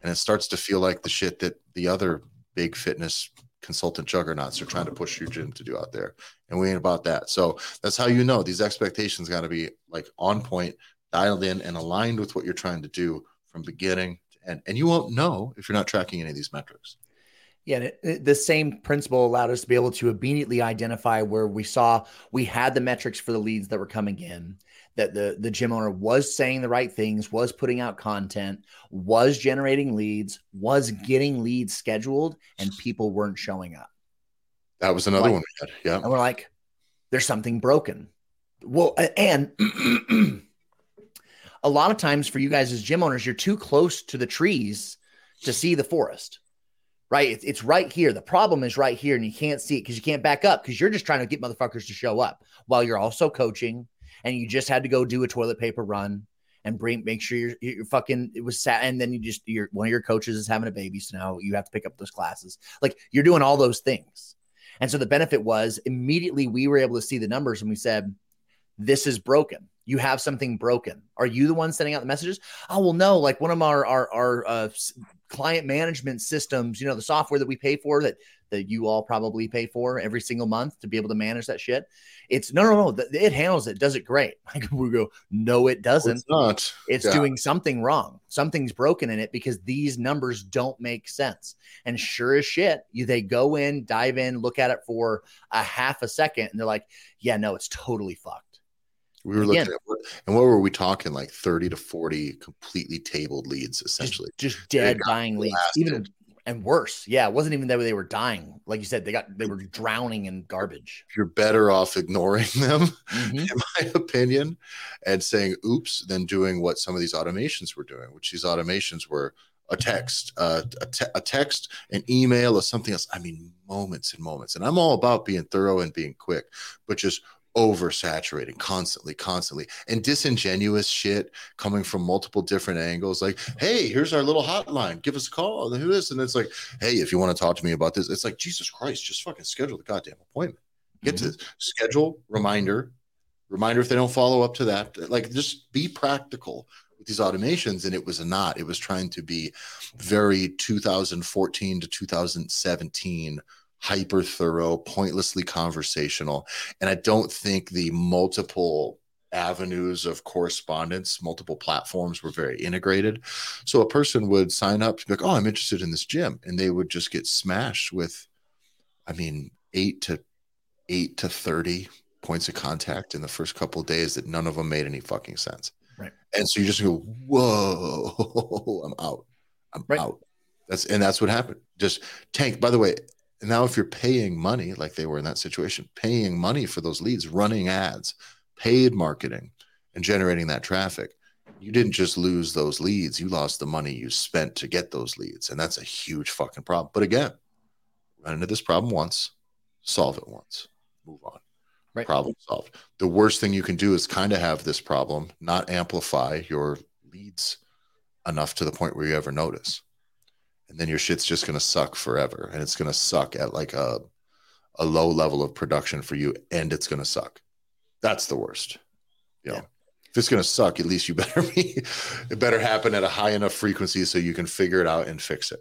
And it starts to feel like the shit that the other big fitness consultant juggernauts are trying to push your gym to do out there. And we ain't about that. So that's how you know these expectations got to be like on point, dialed in and aligned with what you're trying to do from beginning to end. And you won't know if you're not tracking any of these metrics. Yeah, the same principle allowed us to be able to immediately identify where we saw we had the metrics for the leads that were coming in, that the, the gym owner was saying the right things, was putting out content, was generating leads, was getting leads scheduled, and people weren't showing up. That was another like, one we had. Yeah. And we're like, there's something broken. Well, and a lot of times for you guys as gym owners, you're too close to the trees to see the forest. Right. It's right here. The problem is right here and you can't see it because you can't back up because you're just trying to get motherfuckers to show up while you're also coaching, and you just had to go do a toilet paper run and bring, make sure you're, you're fucking, it was sad. And then you just, you're one of your coaches is having a baby. So now you have to pick up those classes. Like you're doing all those things. And so the benefit was immediately we were able to see the numbers and we said, this is broken. You have something broken. Are you the one sending out the messages? Oh, well, no, like one of our, our, our, uh, client management systems, you know, the software that we pay for that, that you all probably pay for every single month to be able to manage that shit. It's no, no, no. It handles it. Does it great. Like we go, no, it doesn't. It's not. It's yeah. doing something wrong. Something's broken in it because these numbers don't make sense. And sure as shit, you, they go in, dive in, look at it for a half a second. And they're like, yeah, no, it's totally fucked. We were Again, looking at, and what were we talking? Like thirty to forty completely tabled leads, essentially, just, just dead dying leads, even and worse. Yeah, it wasn't even that they were dying. Like you said, they got they were drowning in garbage. You're better off ignoring them, mm-hmm. in my opinion, and saying "oops" than doing what some of these automations were doing. Which these automations were a text, uh, a, te- a text, an email, or something else. I mean, moments and moments. And I'm all about being thorough and being quick, but just oversaturating constantly, constantly, and disingenuous shit coming from multiple different angles. Like, hey, here's our little hotline. Give us a call. Who is? And it's like, hey, if you want to talk to me about this, it's like, Jesus Christ, just fucking schedule the goddamn appointment. Get mm-hmm. to this. Schedule, reminder, reminder if they don't follow up to that. Like, just be practical with these automations. And it was not. It was trying to be very two thousand fourteen to two thousand seventeen hyper thorough, pointlessly conversational. And I don't think the multiple avenues of correspondence, multiple platforms were very integrated. So a person would sign up to be like, oh, I'm interested in this gym. And they would just get smashed with, I mean, eight to eight to thirty points of contact in the first couple of days that none of them made any fucking sense. Right. And so you just go, whoa, I'm out. I'm right. out. That's and that's what happened. Just tank. By the way, now if you're paying money, like they were in that situation, paying money for those leads, running ads, paid marketing, and generating that traffic, you didn't just lose those leads. You lost the money you spent to get those leads. And that's a huge fucking problem. But again, run into this problem once, solve it once, move on. Right. Problem solved. The worst thing you can do is kind of have this problem, not amplify your leads enough to the point where you ever notice. And then your shit's just going to suck forever. And it's going to suck at like a, a low level of production for you. And it's going to suck. That's the worst. You know, yeah. If it's going to suck, at least you better be, it better happen at a high enough frequency so you can figure it out and fix it.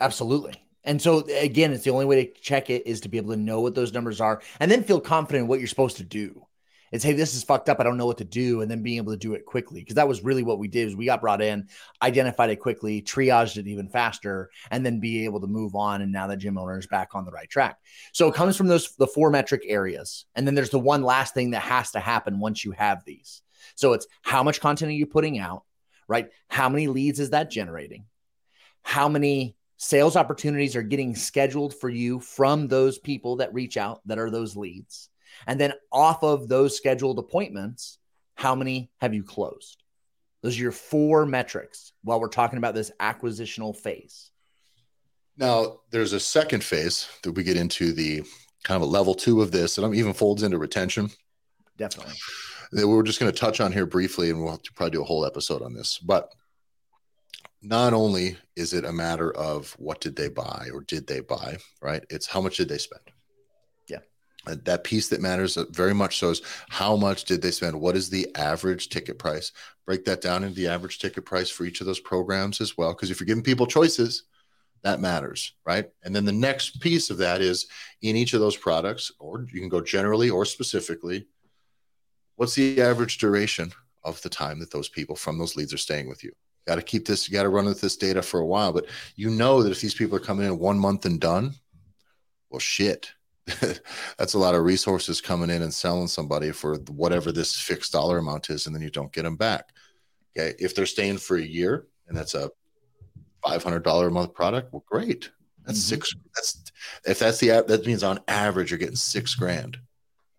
Absolutely. And so again, it's the only way to check it is to be able to know what those numbers are and then feel confident in what you're supposed to do. It's, hey, this is fucked up. I don't know what to do. And then being able to do it quickly. Cause that was really what we did is we got brought in, identified it quickly, triaged it even faster, and then be able to move on. And now the gym owner is back on the right track. So it comes from those, the four metric areas. And then there's the one last thing that has to happen once you have these. So it's how much content are you putting out, right? How many leads is that generating? How many sales opportunities are getting scheduled for you from those people that reach out that are those leads. And then off of those scheduled appointments, how many have you closed? Those are your four metrics while we're talking about this acquisitional phase. Now, there's a second phase that we get into, the kind of a level two of this, and even folds into retention. Definitely. That we're just going to touch on here briefly, and we'll have to probably do a whole episode on this. But not only is it a matter of what did they buy or did they buy, right? It's how much did they spend? Yeah. And that piece that matters very much so is how much did they spend? What is the average ticket price? Break that down into the average ticket price for each of those programs as well. Because if you're giving people choices, that matters, right? And then the next piece of that is in each of those products, or you can go generally or specifically, what's the average duration of the time that those people from those leads are staying with you? Got to keep this, you got to run with this data for a while, but you know that if these people are coming in one month and done, well, shit, that's a lot of resources coming in and selling somebody for whatever this fixed dollar amount is. And then you don't get them back. Okay. If they're staying for a year and that's a five hundred dollars a month product, well, great. That's mm-hmm. six. That's if that's the, that means on average, you're getting six grand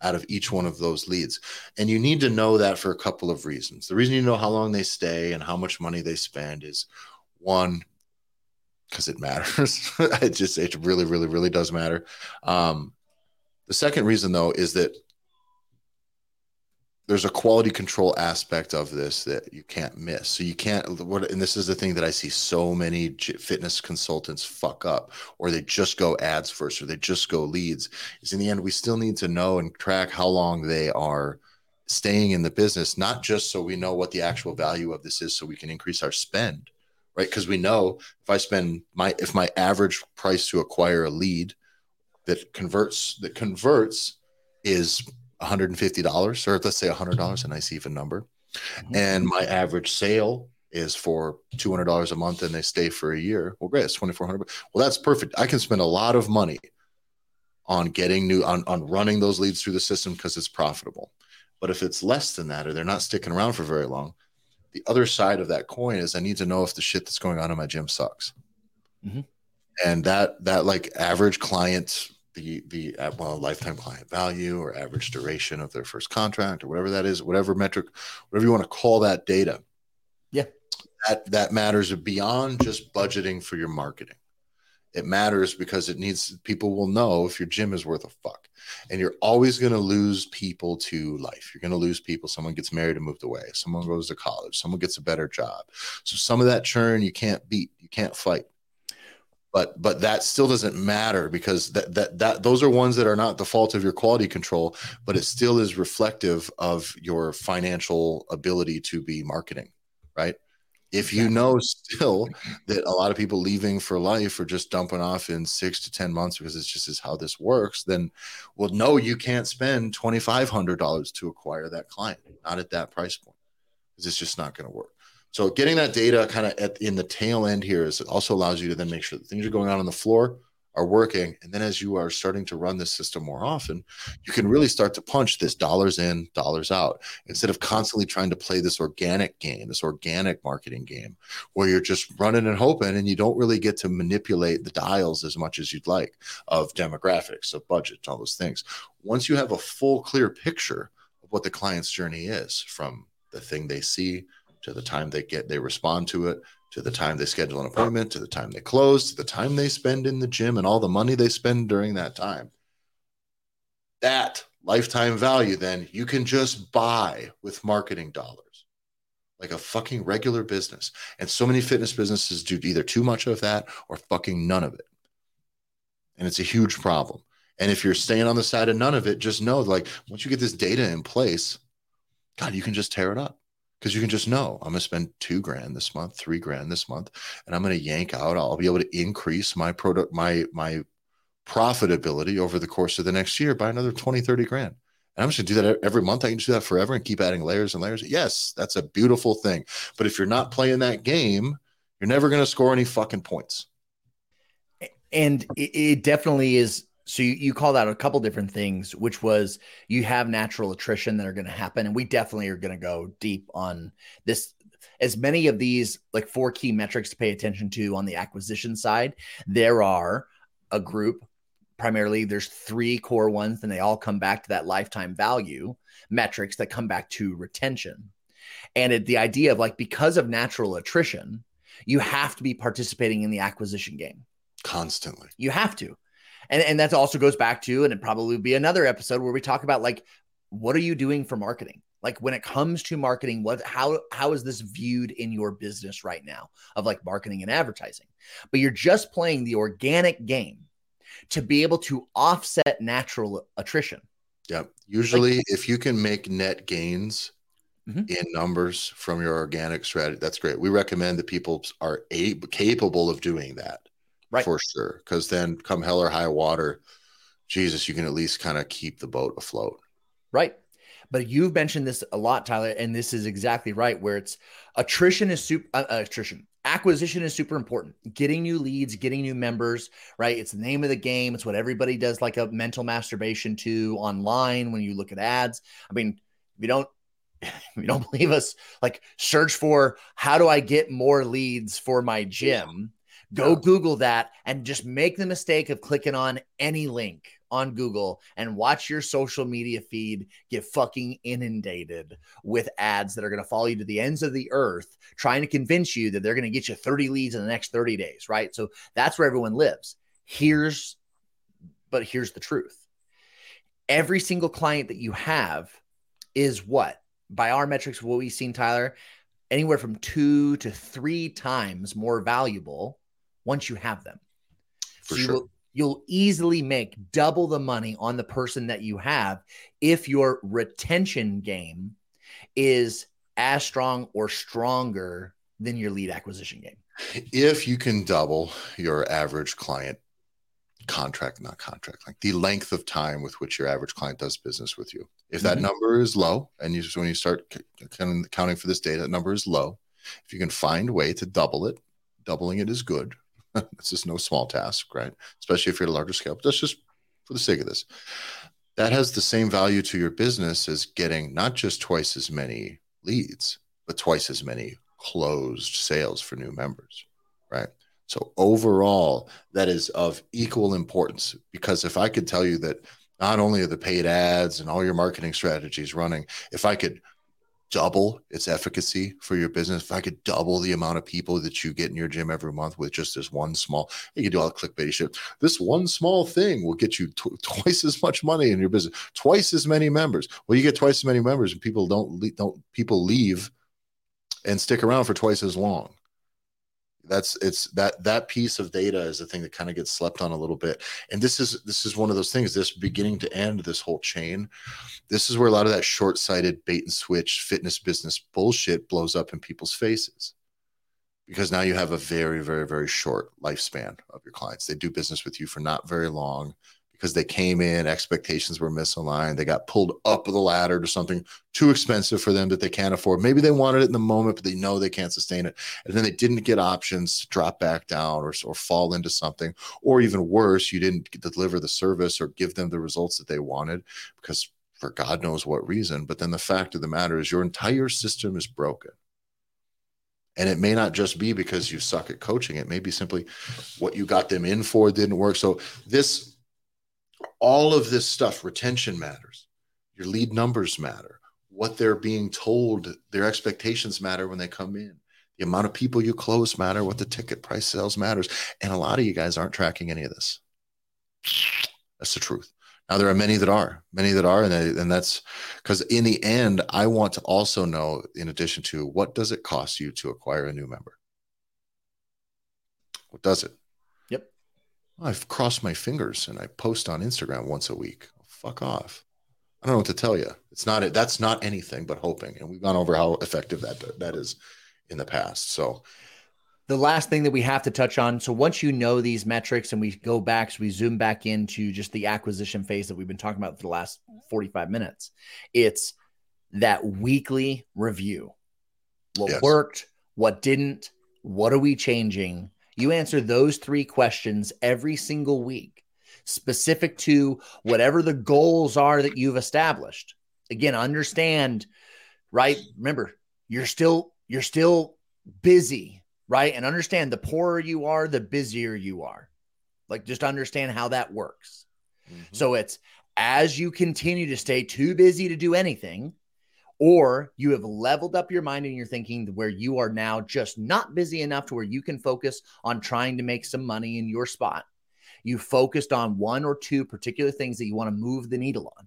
out of each one of those leads. And you need to know that for a couple of reasons. The reason you know how long they stay and how much money they spend is one, because it matters. It just, it really, really, really does matter. Um, the second reason though, is that there's a quality control aspect of this that you can't miss. So you can't, and this is the thing that I see so many fitness consultants fuck up, or they just go ads first, or they just go leads, is in the end, we still need to know and track how long they are staying in the business, not just so we know what the actual value of this is so we can increase our spend, right? Because we know if I spend my, if my average price to acquire a lead that converts, that converts is one hundred fifty dollars, or let's say one hundred dollars, a nice even number. Mm-hmm. And my average sale is for two hundred dollars a month and they stay for a year. Well, great, it's two thousand four hundred dollars. Well, that's perfect. I can spend a lot of money on getting new, on, on running those leads through the system because it's profitable. But if it's less than that, or they're not sticking around for very long, the other side of that coin is I need to know if the shit that's going on in my gym sucks. Mm-hmm. And that, that like average client the the well lifetime client value or average duration of their first contract or whatever that is, whatever metric, whatever you want to call that data. Yeah. That that matters beyond just budgeting for your marketing. It matters because it needs, people will know if your gym is worth a fuck. And you're always going to lose people to life. You're going to lose people. Someone gets married and moved away. Someone goes to college. Someone gets a better job. So some of that churn you can't beat. You can't fight. But but that still doesn't matter because that that that those are ones that are not the fault of your quality control, but it still is reflective of your financial ability to be marketing, right? If you know still that a lot of people leaving for life or just dumping off in six to ten months because it's just is how this works, then well, no, you can't spend two thousand five hundred dollars to acquire that client, not at that price point, because it's just not going to work. So getting that data kind of at in the tail end here is it also allows you to then make sure the things are going on on the floor are working. And then as you are starting to run this system more often, you can really start to punch this dollars in, dollars out, instead of constantly trying to play this organic game, this organic marketing game, where you're just running and hoping and you don't really get to manipulate the dials as much as you'd like of demographics, of budget, all those things. Once you have a full, clear picture of what the client's journey is, from the thing they see to the time they get, they respond to it, to the time they schedule an appointment, to the time they close, to the time they spend in the gym and all the money they spend during that time. That lifetime value, then, you can just buy with marketing dollars like a fucking regular business. And so many fitness businesses do either too much of that or fucking none of it. And it's a huge problem. And if you're staying on the side of none of it, just know, like, once you get this data in place, God, you can just tear it up. Because you can just know, I'm going to spend two grand this month, three grand this month, and I'm going to yank out. I'll be able to increase my product, my my profitability over the course of the next year by another twenty, thirty grand. And I'm just going to do that every month. I can just do that forever and keep adding layers and layers. Yes, that's a beautiful thing. But if you're not playing that game, you're never going to score any fucking points. And it definitely is. So you, you called out a couple different things, which was you have natural attrition that are going to happen. And we definitely are going to go deep on this, as many of these like four key metrics to pay attention to on the acquisition side. There are a group, primarily there's three core ones, and they all come back to that lifetime value metrics that come back to retention. And it, the idea of like, because of natural attrition, you have to be participating in the acquisition game. Constantly. You have to. And and that also goes back to, and it probably would be another episode where we talk about, like, what are you doing for marketing? Like, when it comes to marketing, what, how, how is this viewed in your business right now of like marketing and advertising? But you're just playing the organic game to be able to offset natural attrition. Yeah. Usually like, if you can make net gains mm-hmm. in numbers from your organic strategy, that's great. We recommend that people are a- capable of doing that. Right. For sure. Because then come hell or high water, Jesus, you can at least kind of keep the boat afloat. Right. But you've mentioned this a lot, Tyler, and this is exactly right, where it's attrition is super uh, attrition. Acquisition is super important. Getting new leads, getting new members, right? It's the name of the game. It's what everybody does like a mental masturbation to online when you look at ads. I mean, if you don't, if you don't believe us, like search for how do I get more leads for my gym? Go Google that and just make the mistake of clicking on any link on Google and watch your social media feed get fucking inundated with ads that are going to follow you to the ends of the earth, trying to convince you that they're going to get you thirty leads in the next thirty days, right? So that's where everyone lives. Here's, but here's the truth. Every single client that you have is what? By our metrics, what we've seen, Tyler, anywhere from two to three times more valuable once you have them. For so sure. You'll, you'll easily make double the money on the person that you have if your retention game is as strong or stronger than your lead acquisition game. If you can double your average client contract, not contract, like the length of time with which your average client does business with you. If that mm-hmm. number is low, and you, when you start c- counting for this data, that number is low. If you can find a way to double it, doubling it is good. This is no small task, right? Especially if you're at a larger scale. But that's just for the sake of this. That has the same value to your business as getting not just twice as many leads, but twice as many closed sales for new members, right? So overall, that is of equal importance, because if I could tell you that not only are the paid ads and all your marketing strategies running, if I could double its efficacy for your business, if I could double the amount of people that you get in your gym every month with just this one small, you can do all the clickbait shit. This one small thing will get you tw- twice as much money in your business, twice as many members. Well, you get twice as many members and people don't, le- don't people leave and stick around for twice as long. That's it's that, that piece of data is the thing that kind of gets slept on a little bit. And this is, this is one of those things, this beginning to end, this whole chain. This is where a lot of that short-sighted bait and switch fitness business bullshit blows up in people's faces, because now you have a very, very, very short lifespan of your clients. They do business with you for not very long because they came in, expectations were misaligned. They got pulled up the ladder to something too expensive for them that they can't afford. Maybe they wanted it in the moment, but they know they can't sustain it. And then they didn't get options to drop back down or, or fall into something. Or even worse, you didn't deliver the service or give them the results that they wanted because for God knows what reason. But then the fact of the matter is your entire system is broken. And it may not just be because you suck at coaching. It may be simply what you got them in for didn't work. So this, all of this stuff, retention matters. Your lead numbers matter. What they're being told, their expectations matter when they come in. The amount of people you close matter. What the ticket price sells matters. And a lot of you guys aren't tracking any of this. That's the truth. Now, there are many that are, many that are, and, they, and that's because in the end, I want to also know, in addition to what does it cost you to acquire a new member? What does it? Yep. I've crossed my fingers and I post on Instagram once a week. Fuck off. I don't know what to tell you. It's not it. That's not anything but hoping. And we've gone over how effective that that is in the past. So the last thing that we have to touch on. So once you know these metrics and we go back, so we zoom back into just the acquisition phase that we've been talking about for the last forty-five minutes, it's that weekly review. What yes. worked, what didn't, what are we changing? You answer those three questions every single week, specific to whatever the goals are that you've established. Again, understand, right? Remember, you're still, you're still busy. Right. And understand the poorer you are, the busier you are. Like just understand how that works. Mm-hmm. So it's as you continue to stay too busy to do anything, or you have leveled up your mind and your thinking where you are now just not busy enough to where you can focus on trying to make some money in your spot. You focused on one or two particular things that you want to move the needle on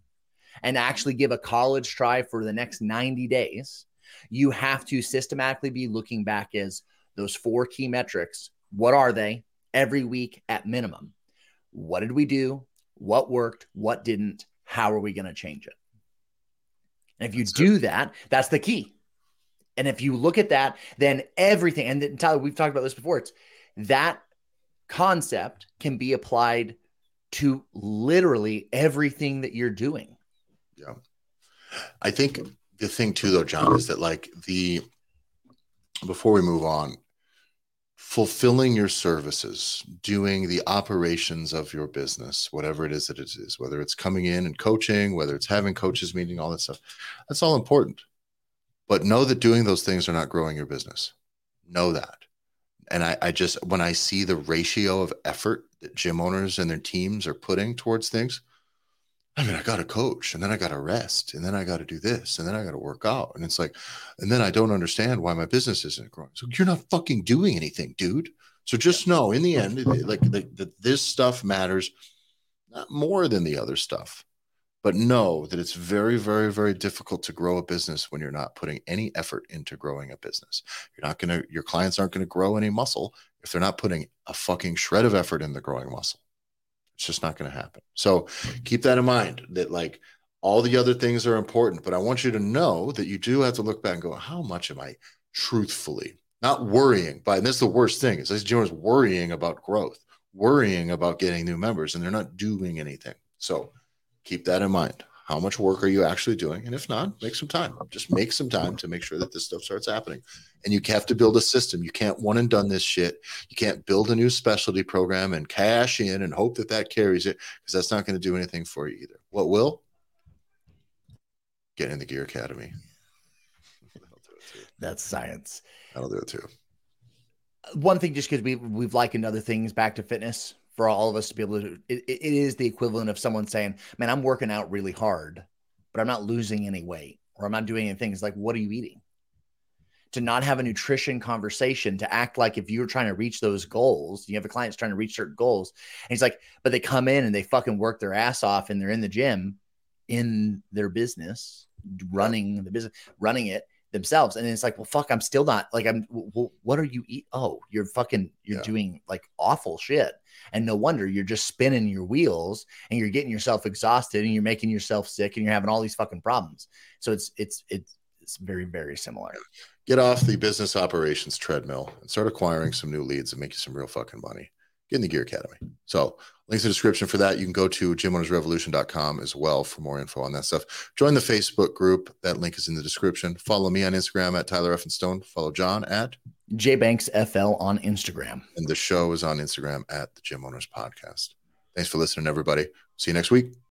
and actually give a college try for the next ninety days. You have to systematically be looking back as those four key metrics. What are they? Every week at minimum. What did we do? What worked? What didn't? How are we going to change it? And if you that's do good. that, that's the key. And if you look at that, then everything, and Tyler, we've talked about this before, it's that concept can be applied to literally everything that you're doing. Yeah. I think the thing too, though, John, is that like the, before we move on, fulfilling your services, doing the operations of your business, whatever it is that it is, whether it's coming in and coaching, whether it's having coaches meeting, all that stuff, that's all important. But know that doing those things are not growing your business. Know that. And I, I just, when I see the ratio of effort that gym owners and their teams are putting towards things, I mean, I got to coach and then I got to rest and then I got to do this and then I got to work out. And it's like, and then I don't understand why my business isn't growing. So you're not fucking doing anything, dude. So just yeah. know in the end, like that this stuff matters not more than the other stuff, but know that it's very, very, very difficult to grow a business when you're not putting any effort into growing a business. You're not going to, your clients aren't going to grow any muscle if they're not putting a fucking shred of effort into growing muscle. It's just not going to happen. So keep that in mind that like all the other things are important, but I want you to know that you do have to look back and go, how much am I truthfully not worrying by, and this is the worst thing is these gyms worrying about growth, worrying about getting new members, and they're not doing anything. So keep that in mind. How much work are you actually doing? And if not, make some time, just make some time to make sure that this stuff starts happening. And you have to build a system. You can't one and done this shit. You can't build a new specialty program and cash in and hope that that carries it, because that's not going to do anything for you either. What will? Get in the Gear Academy. That's science. That'll do it too. One thing, just because we, we've likened other things back to fitness, for all of us to be able to do, it, it is the equivalent of someone saying, man, I'm working out really hard, but I'm not losing any weight or I'm not doing anything. It's like, what are you eating? To not have a nutrition conversation, to act like if you're trying to reach those goals, you have a client's trying to reach certain goals. And he's like, but they come in and they fucking work their ass off and they're in the gym, in their business, running the business, running it themselves. And it's like, well, fuck, I'm still not like, I'm, well, what are you eat? Oh, you're fucking, you're yeah. doing like awful shit. And no wonder you're just spinning your wheels and you're getting yourself exhausted and you're making yourself sick and you're having all these fucking problems. So it's, it's, it's, it's very, very similar. Get off the business operations treadmill and start acquiring some new leads and make you some real fucking money. get in the Gear Academy. So links in the description for that. You can go to gym owners revolution dot com as well for more info on that stuff. Join the Facebook group. That link is in the description. Follow me on Instagram at tyler effinstone. Follow John at j banks f l on Instagram. And the show is on Instagram at the Gym Owners Podcast. Thanks for listening, everybody. See you next week.